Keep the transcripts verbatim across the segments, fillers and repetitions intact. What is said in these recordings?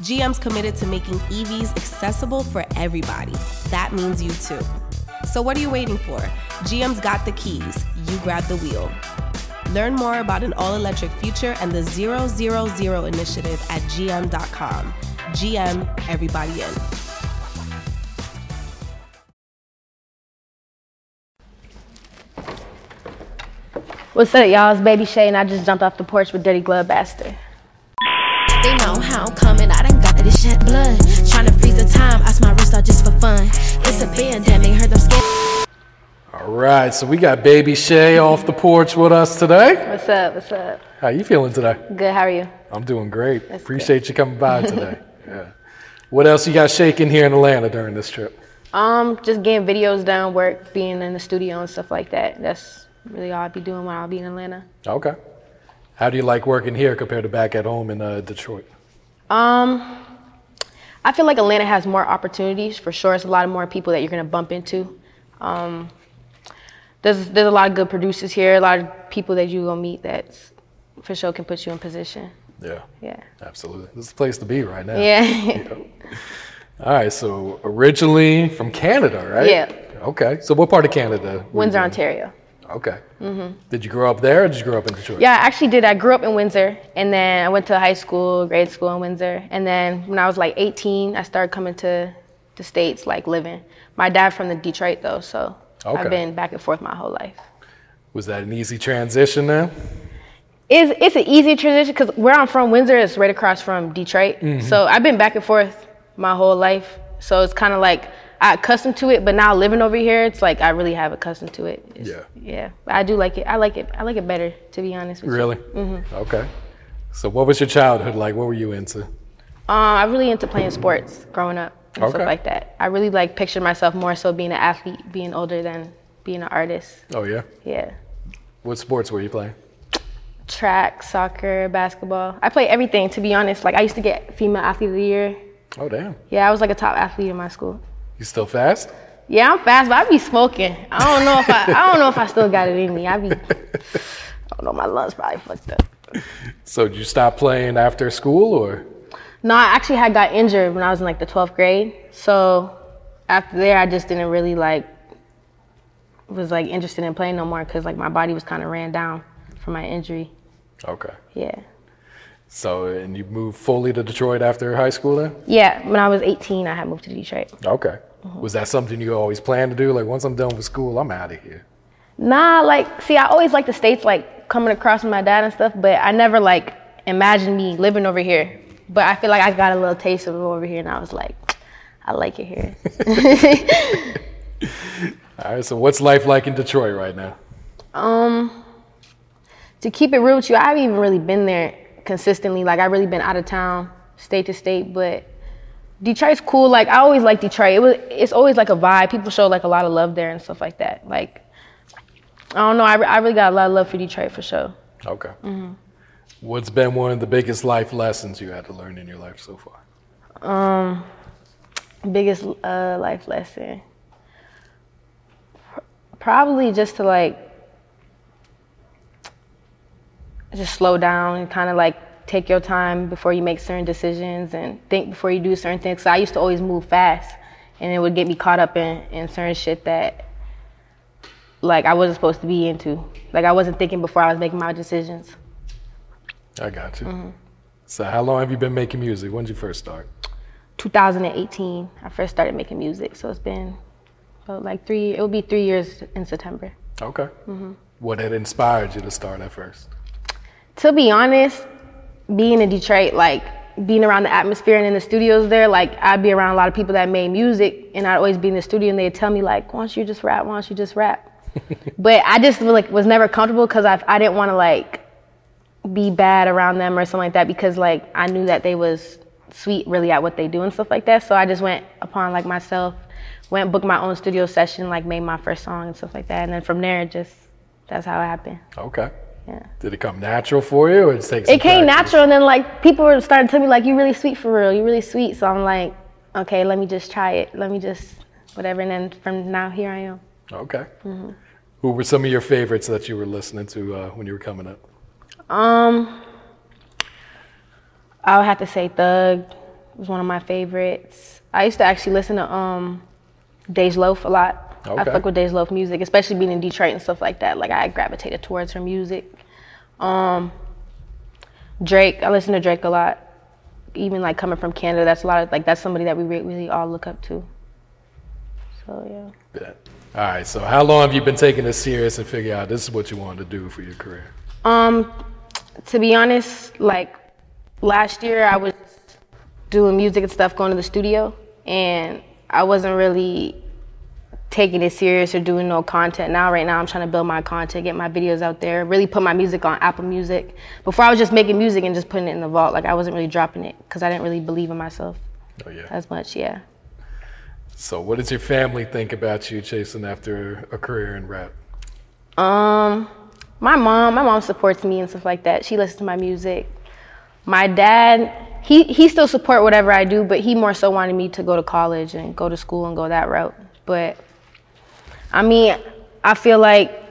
G M's committed to making E Vs accessible for everybody. That means you too. So what are you waiting for? G M's got the keys. You grab the wheel. Learn more about an all-electric future and the zero zero zero initiative at G M dot com. G M, everybody in. What's up, y'all? It's Baby Shae, and I just jumped off the porch with Dirty Glove Bastard. They know how I'm coming. I done got this shit blood. Trying to freeze the time. I my wrist out just for fun. It's a band that made her them scared. All right, so we got Baby Shae off the porch with us today. What's up? What's up? How you feeling today? Good. How are you? I'm doing great. That's Appreciate good. You coming by today. Yeah. What else you got shaking here in Atlanta during this trip? Um, just getting videos done, work, being in the studio and stuff like that. That's really all I'd be doing when I'll be in Atlanta. Okay. How do you like working here compared to back at home in uh, Detroit? Um, I feel like Atlanta has more opportunities for sure. It's a lot of more people that you're gonna bump into. Um, there's there's a lot of good producers here, a lot of people that you're gonna meet that for sure can put you in position. Yeah. Yeah. Absolutely. This is the place to be right now. Yeah. Yeah. All right, so originally from Canada, right? Yeah. Okay. So what part of Canada? Windsor, Ontario. Okay. Mm-hmm. Did you grow up there or did you grow up in Detroit? Yeah, I actually did. I grew up in Windsor, and then I went to high school, grade school in Windsor. And then when I was like eighteen, I started coming to the States, like living. My dad from the Detroit, though, so okay. I've been back and forth my whole life. Was that an easy transition then? It's, it's an easy transition because where I'm from, Windsor, is right across from Detroit. Mm-hmm. So I've been back and forth my whole life. So it's kind of like I accustomed to it, but now living over here, it's like I really have accustomed to it. It's, yeah. Yeah. I do like it. I like it. I like it better, to be honest with really? You. Really? Mm-hmm. Okay. So what was your childhood like? What were you into? Uh, I really into playing sports growing up and okay. stuff like that. I really like pictured myself more so being an athlete, being older than being an artist. Oh, yeah? Yeah. What sports were you playing? Track, soccer, basketball. I played everything, to be honest. Like, I used to get female athlete of the year. Oh, damn. Yeah, I was like a top athlete in my school. You still fast? Yeah, I'm fast, but I be smoking. I don't know if I, I don't know if I still got it in me. I be, I don't know, my lungs probably fucked up. So did you stop playing after school or? No, I actually had got injured when I was in like the twelfth grade. So after there, I just didn't really like, was like interested in playing no more because like my body was kind of ran down from my injury. Okay. Yeah. So, and you moved fully to Detroit after high school then? Yeah, when I was eighteen, I had moved to Detroit. Okay. Mm-hmm. Was that something you always planned to do? Like, once I'm done with school, I'm out of here. Nah, like, see, I always liked the States, like, coming across with my dad and stuff, but I never, like, imagined me living over here. But I feel like I got a little taste of it over here, and I was like, I like it here. All right, so what's life like in Detroit right now? Um, to keep it real with you, I haven't even really been there consistently. Like, I've really been out of town, state to state, but Detroit's cool. Like, I always like Detroit. It was, it's always like a vibe. People show like a lot of love there and stuff like that. Like, I don't know. I, I really got a lot of love for Detroit for sure. Okay. Mm-hmm. What's been one of the biggest life lessons you had to learn in your life so far? Um, biggest uh, life lesson? Probably just to like, just slow down and kind of like take your time before you make certain decisions and think before you do certain things. So I used to always move fast and it would get me caught up in, in certain shit that like I wasn't supposed to be into. Like I wasn't thinking before I was making my decisions. I got you. Mm-hmm. So how long have you been making music? When did you first start? two thousand eighteen, I first started making music. So it's been about like three, it will be three years in September. Okay. Mm-hmm. What had inspired you to start at first? To be honest, being in Detroit, like being around the atmosphere and in the studios there, like I'd be around a lot of people that made music and I'd always be in the studio and they'd tell me like, why don't you just rap, why don't you just rap? But I just like was never comfortable because I, I didn't want to like be bad around them or something like that because like I knew that they was sweet really at what they do and stuff like that. So I just went upon like myself, went booked my own studio session, like made my first song and stuff like that. And then from there, just that's how it happened. Okay. Yeah. Did it come natural for you? Or it take some it came practice? Natural, and then like people were starting to tell me like, "You really sweet for real. You really sweet." So I'm like, okay, let me just try it. Let me just whatever. And then from now here I am. Okay. Mm-hmm. Who were some of your favorites that you were listening to uh, when you were coming up? Um, I would have to say Thug was one of my favorites. I used to actually listen to um, Dej Loaf a lot. Okay. I fuck with Dej Loaf music, especially being in Detroit and stuff like that. Like, I gravitated towards her music. Um, Drake, I listen to Drake a lot. Even, like, coming from Canada, that's a lot of, like, that's somebody that we re- really all look up to. So, yeah. yeah. All right, so how long have you been taking this serious and figure out this is what you wanted to do for your career? Um, to be honest, like, last year I was doing music and stuff, going to the studio, and I wasn't really taking it serious or doing no content. Now, right now, I'm trying to build my content, get my videos out there, really put my music on Apple Music. Before, I was just making music and just putting it in the vault. Like, I wasn't really dropping it because I didn't really believe in myself oh, yeah. as much, yeah. So what does your family think about you chasing after a career in rap? Um, my mom, my mom supports me and stuff like that. She listens to my music. My dad, he, he still support whatever I do, but he more so wanted me to go to college and go to school and go that route. But I mean, I feel like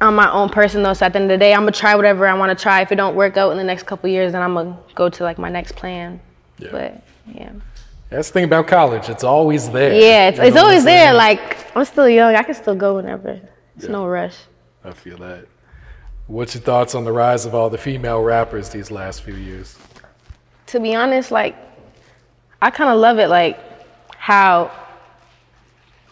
I'm my own person though, so at the end of the day, I'm gonna try whatever I wanna try. If it don't work out in the next couple of years, then I'm gonna go to like my next plan, yeah. but yeah. That's the thing about college, it's always there. Yeah, it's, it's always there, like I'm still young, I can still go whenever, it's yeah. no rush. I feel that. What's your thoughts on the rise of all the female rappers these last few years? To be honest, like, I kinda love it, like how,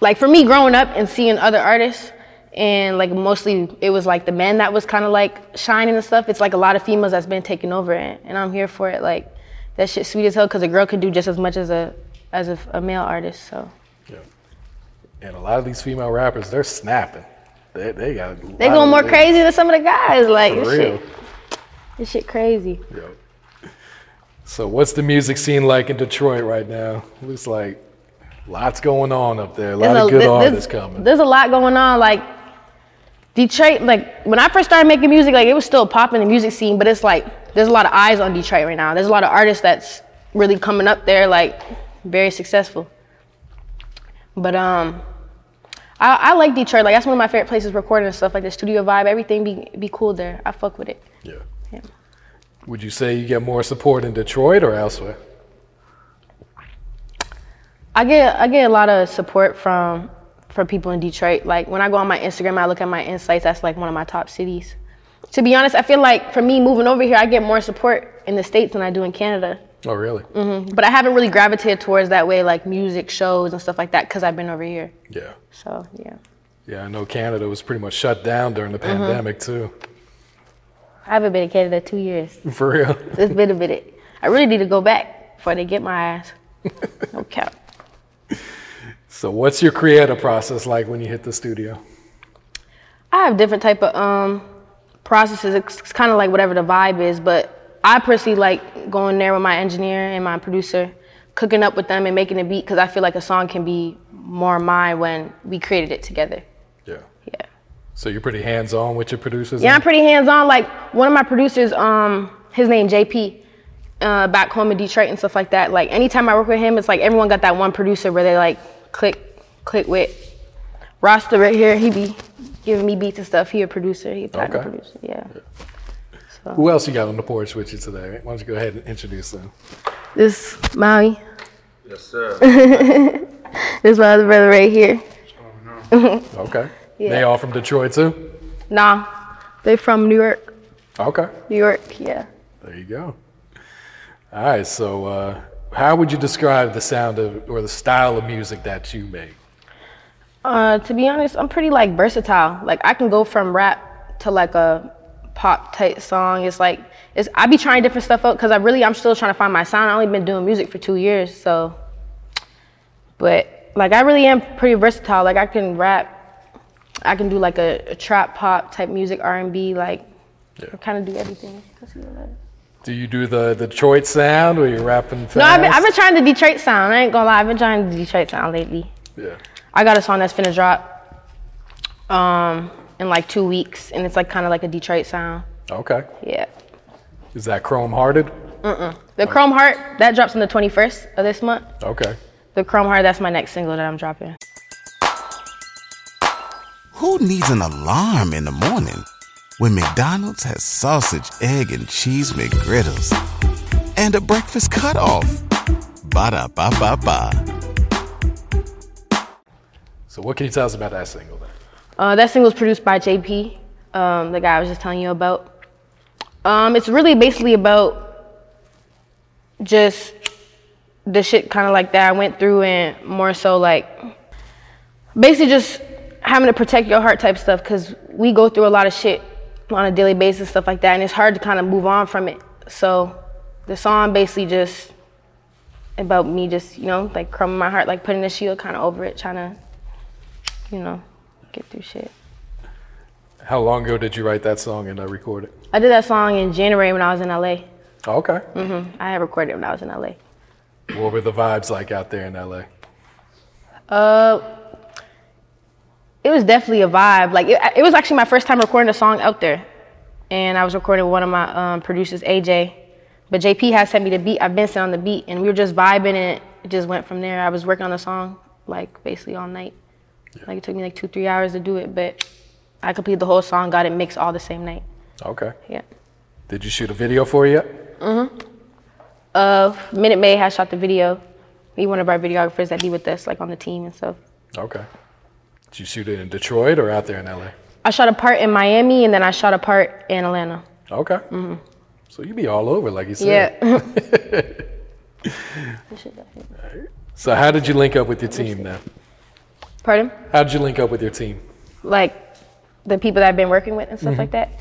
like for me growing up and seeing other artists and like mostly it was like the men that was kind of like shining and stuff. It's like a lot of females that's been taken over and, and I'm here for it. Like that shit's sweet as hell because a girl can do just as much as a as a, a male artist, so. Yeah. And a lot of these female rappers, they're snapping. They they got They going more things. Crazy than some of the guys. Like for this real. Shit. This shit crazy. Yeah. So what's the music scene like in Detroit right now? Looks like lots going on up there. A lot a, of good artists coming. There's a lot going on. Like Detroit, like when I first started making music, like it was still popping the music scene, but it's like there's a lot of eyes on Detroit right now. There's a lot of artists that's really coming up there, like very successful. But um, I, I like Detroit. Like that's one of my favorite places recording and stuff. Like the studio vibe, everything be be cool there. I fuck with it. Yeah. Yeah. Would you say you get more support in Detroit or elsewhere? I get I get a lot of support from from people in Detroit. Like when I go on my Instagram, I look at my insights. That's like one of my top cities. To be honest, I feel like for me moving over here, I get more support in the States than I do in Canada. Oh really? Mm-hmm. But I haven't really gravitated towards that way, like music shows and stuff like that, because I've been over here. Yeah. So yeah. Yeah, I know Canada was pretty much shut down during the mm-hmm. pandemic too. I haven't been in Canada two years. For real? It's been a minute. I really need to go back before they get my ass. No cap. So what's your creative process like when you hit the studio? I have different type of um, processes. It's kind of like whatever the vibe is, but I personally like going there with my engineer and my producer, cooking up with them and making a beat because I feel like a song can be more mine when we created it together. Yeah. Yeah. So you're pretty hands-on with your producers? Yeah, and- I'm pretty hands-on. Like one of my producers, um, his name J P. Uh, back home in Detroit and stuff like that. Like anytime I work with him, it's like everyone got that one producer where they like click, click with. Rasta right here, he be giving me beats and stuff. He a producer, he a platinum okay. producer, yeah. yeah. So. Who else you got on the porch with you today? Why don't you go ahead and introduce them? This Maui. Yes, sir. This is my other brother right here. Oh, no. Okay. Yeah. They all from Detroit too? Nah, they from New York. Okay. New York, yeah. There you go. All right, so uh, how would you describe the sound of or the style of music that you make? Uh, to be honest, I'm pretty like versatile. Like I can go from rap to like a pop type song. It's like it's I be trying different stuff out because I really I'm still trying to find my sound. I only been doing music for two years, so. But like I really am pretty versatile. Like I can rap, I can do like a, a trap pop type music, R and B. Like yeah. I kind of do everything. Do you do the, the Detroit sound or you rapping fast? No, I've been, I've been trying the Detroit sound. I ain't gonna lie, I've been trying the Detroit sound lately. Yeah. I got a song that's finna drop um, in like two weeks, and it's like kind of like a Detroit sound. Okay. Yeah. Is that Chrome Hearted? Mm-mm. The okay. Chrome Heart, that drops on the twenty-first of this month. Okay. The Chrome Heart, that's my next single that I'm dropping. Who needs an alarm in the morning when McDonald's has sausage, egg, and cheese McGriddles and a breakfast cutoff? Ba-da-ba-ba-ba. So what can you tell us about that single then? Uh, that single's produced by J P, um, the guy I was just telling you about. Um, it's really basically about just the shit kind of like that I went through, and more so like basically just having to protect your heart type stuff, because we go through a lot of shit on a daily basis, stuff like that, and it's hard to kind of move on from it. So the song basically just about me just, you know, like crumbing my heart, like putting a shield kind of over it, trying to, you know, get through shit. How long ago did you write that song and uh, record it? I did that song in January when I was in L A. Oh, okay. Mm-hmm. I had recorded it when I was in L A. What were the vibes like out there in L A? Uh, it was definitely a vibe. Like it, it was actually my first time recording a song out there, and I was recording with one of my um, producers, A J. But J P had sent me the beat. I've been sitting on the beat, and we were just vibing, and it just went from there. I was working on the song like basically all night. Yeah. Like it took me like two, three hours to do it, but I completed the whole song, got it mixed all the same night. Okay. Yeah. Did you shoot a video for it yet? Mm-hmm. Uh, Minute May has shot the video. He's one of our videographers that be with us, like on the team and stuff. Okay. Did you shoot it in Detroit or out there in L A? I shot a part in Miami, and then I shot a part in Atlanta. Okay. Mm-hmm. So you be all over, like you said. Yeah. So how did you link up with your team now? Pardon? How did you link up with your team? Like the people that I've been working with and stuff mm-hmm. like that.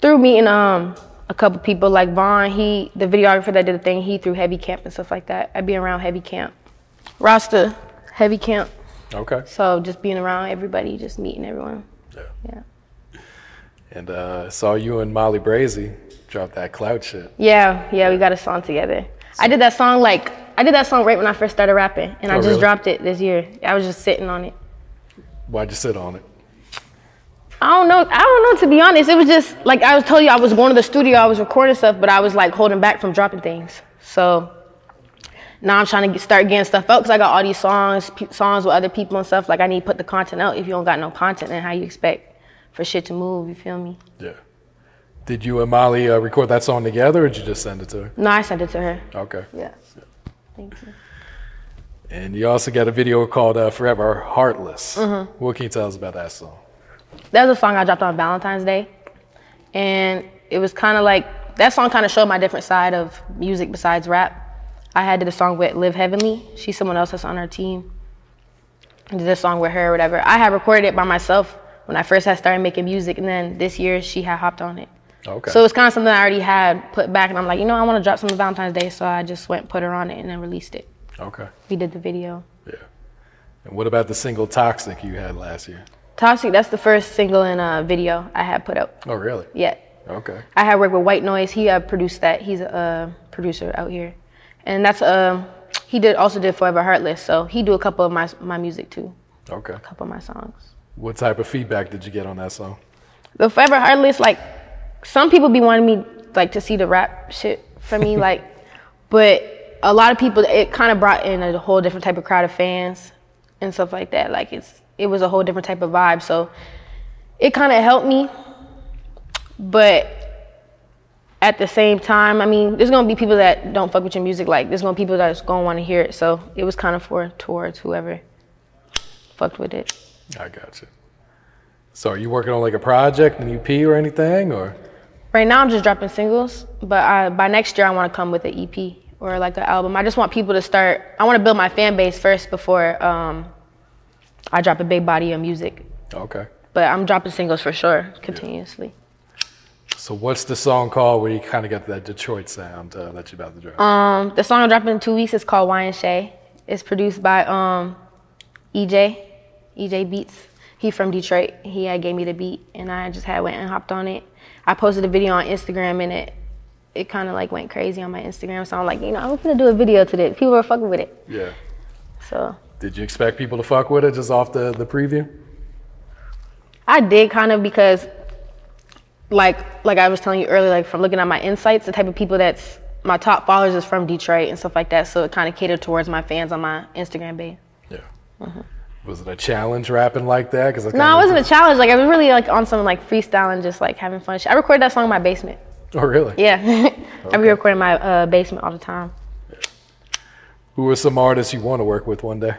Through meeting um. a couple people like Vaughn, he, the videographer that did the thing, he threw Heavy Camp and stuff like that. I'd be around Heavy Camp. Rasta, Heavy Camp. Okay. So just being around everybody, just meeting everyone. Yeah. Yeah. And uh, saw you and Molly Brazy drop that clout shit. Yeah, yeah, yeah, we got a song together. So, I did that song like, I did that song right when I first started rapping, and oh, I just really? dropped it this year. I was just sitting on it. Why'd you sit on it? I don't know, I don't know, to be honest. It was just, like I was telling you, I was going to the studio, I was recording stuff, but I was like holding back from dropping things. So now I'm trying to get, start getting stuff out, because I got all these songs, p- songs with other people and stuff. Like I need to put the content out. If you don't got no content, then how you expect for shit to move, you feel me? Yeah. Did you and Molly uh, record that song together, or did you just send it to her? No, I sent it to her. Okay. Yeah. yeah. Thank you. And you also got a video called uh, Forever Heartless. Mm-hmm. What can you tell us about that song? That was a song I dropped on Valentine's Day, and it was kind of like, that song kind of showed my different side of music besides rap. I had did a song with Live Heavenly. She's someone else that's on our team. I did a song with her or whatever. I had recorded it by myself when I first had started making music, and then this year she had hopped on it. Okay. So it was kind of something I already had put back, and I'm like, you know, I want to drop something on Valentine's Day, so I just went and put her on it and then released it. Okay. We did the video. Yeah. And what about the single Toxic you had last year? Toxic, that's the first single and uh, video I had put out. Oh, really? Yeah. Okay. I had worked with White Noise. He uh, produced that. He's a uh, producer out here. And that's, uh, he did also did Forever Heartless, so he do a couple of my my music too. Okay. A couple of my songs. What type of feedback did you get on that song? The Forever Heartless, like, some people be wanting me, like, to see the rap shit from me, like, but a lot of people, it kind of brought in a whole different type of crowd of fans and stuff like that. Like, it's, it was a whole different type of vibe, so it kind of helped me. But at the same time, I mean, there's gonna be people that don't fuck with your music. Like, there's gonna be people that's gonna want to hear it. So it was kind of for towards whoever fucked with it. I got you. So are you working on like a project, an E P or anything, or? Right now, I'm just dropping singles, but I, by next year, I want to come with an E P or like an album. I just want people to start. I want to build my fan base first before. Um, I drop a big body of music. Okay. But I'm dropping singles for sure, continuously. Yeah. So what's the song called where you kind of got that Detroit sound uh, that you're about to drop? Um, the song I'm dropping in two weeks is called Y and Shay. It's produced by um, E J, E J Beats. He from Detroit. He had gave me the beat, and I just had went and hopped on it. I posted a video on Instagram, and it it kind of like went crazy on my Instagram. So I'm like, you know, I'm gonna do a video today. People are fucking with it. Yeah. So. Did you expect people to fuck with it just off the, the preview? I did, kind of, because like like I was telling you earlier, like from looking at my insights, the type of people that's my top followers is from Detroit and stuff like that. So it kind of catered towards my fans on my Instagram page. Yeah. Mm-hmm. Was it a challenge rapping like that? Cause no, it wasn't a challenge. Like I was really like on some like freestyling, just like having fun. I recorded that song in my basement. Oh really? Yeah. Okay. I be recording my uh, basement all the time. Yeah. Who are some artists you want to work with one day?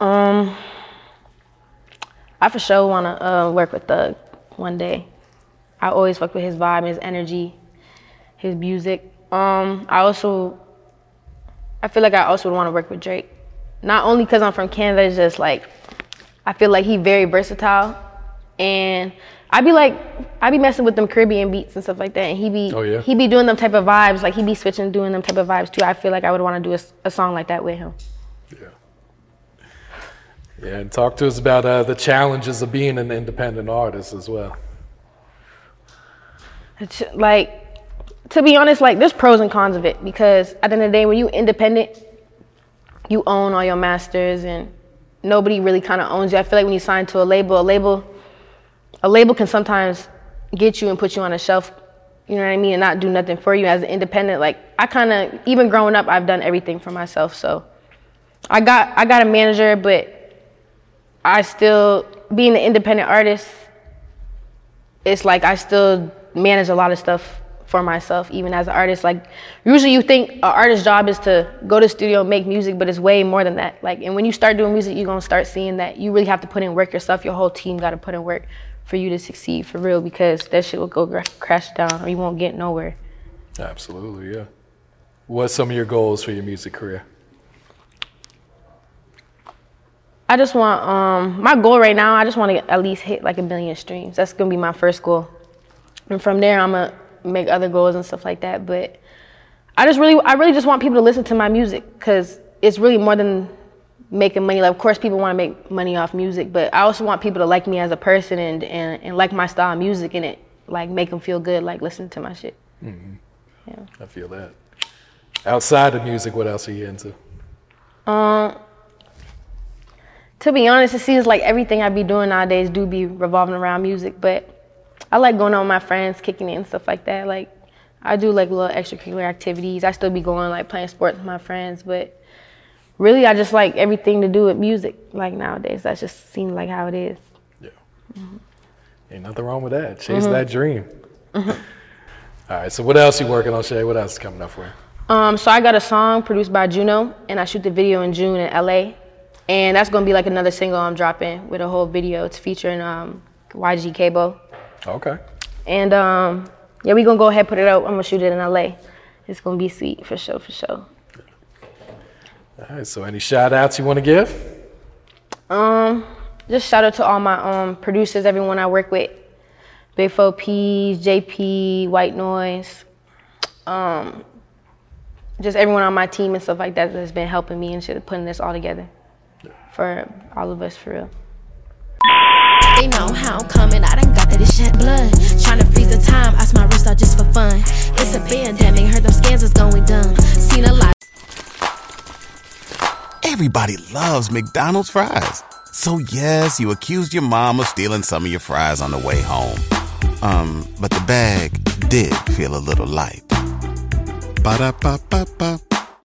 Um, I for sure want to uh, work with Thug one day. I always fuck with his vibe, his energy, his music. Um, I also, I feel like I also would want to work with Drake. Not only because I'm from Canada, it's just like, I feel like he's very versatile. And I be like, I be messing with them Caribbean beats and stuff like that. And he be, oh, yeah? he be doing them type of vibes. Like he be switching, doing them type of vibes too. I feel like I would want to do a, a song like that with him. Yeah. Yeah, and talk to us about uh, the challenges of being an independent artist as well. It's like, to be honest, like there's pros and cons of it, because at the end of the day, when you independent, you own all your masters and nobody really kind of owns you. I feel like when you sign to a label, a label, a label can sometimes get you and put you on a shelf, you know what I mean, and not do nothing for you as an independent. Like I kind of, even growing up, I've done everything for myself. So I got, I got a manager, but I still, being an independent artist, it's like I still manage a lot of stuff for myself, even as an artist. Like usually you think an artist's job is to go to the studio and make music, but it's way more than that. Like, and when you start doing music, you're gonna start seeing that you really have to put in work yourself. Your whole team gotta put in work for you to succeed for real, because that shit will go crash down or you won't get nowhere. Absolutely, yeah. What's some of your goals for your music career? I just want, um, my goal right now, I just wanna at least hit like a million streams. That's gonna be my first goal. And from there, I'm a, make other goals and stuff like that. But I just really, I really just want people to listen to my music, because it's really more than making money. Like, of course, people want to make money off music, but I also want people to like me as a person and, and, and like my style of music, and it like make them feel good, like listen to my shit. Mm-hmm. Yeah. I feel that. Outside of music, what else are you into? Um, to be honest, it seems like everything I be doing nowadays do be revolving around music, but I like going out with my friends, kicking it and stuff like that. Like, I do like little extracurricular activities. I still be going, like playing sports with my friends, but really I just like everything to do with music. Like nowadays, that just seems like how it is. Yeah. Mm-hmm. Ain't nothing wrong with that. Chase mm-hmm. that dream. Mm-hmm. All right, so what else you working on, Shay? What else is coming up for you? Um, so I got a song produced by Juno, and I shoot the video in June in L A. And that's gonna be like another single I'm dropping with a whole video. It's featuring um, Y G Cabo. Okay. And um, yeah, we gonna go ahead and put it out. I'm gonna shoot it in L A. It's gonna be sweet, for sure, for sure. All right, so any shout outs you wanna give? Um, just shout out to all my um, producers, everyone I work with. Bigfo P, J P, White Noise. Um, just everyone on my team and stuff like that that's been helping me and shit, putting this all together for all of us, for real. They know how I'm coming, I done got that it shed blood. Tryna freeze the time, I smile wrist out just for fun. It's a pandemic, heard them scans was going dumb. Seen a lot. Everybody loves McDonald's fries. So yes, you accused your mom of stealing some of your fries on the way home. Um, but the bag did feel a little light. Ba-da-ba-ba-ba.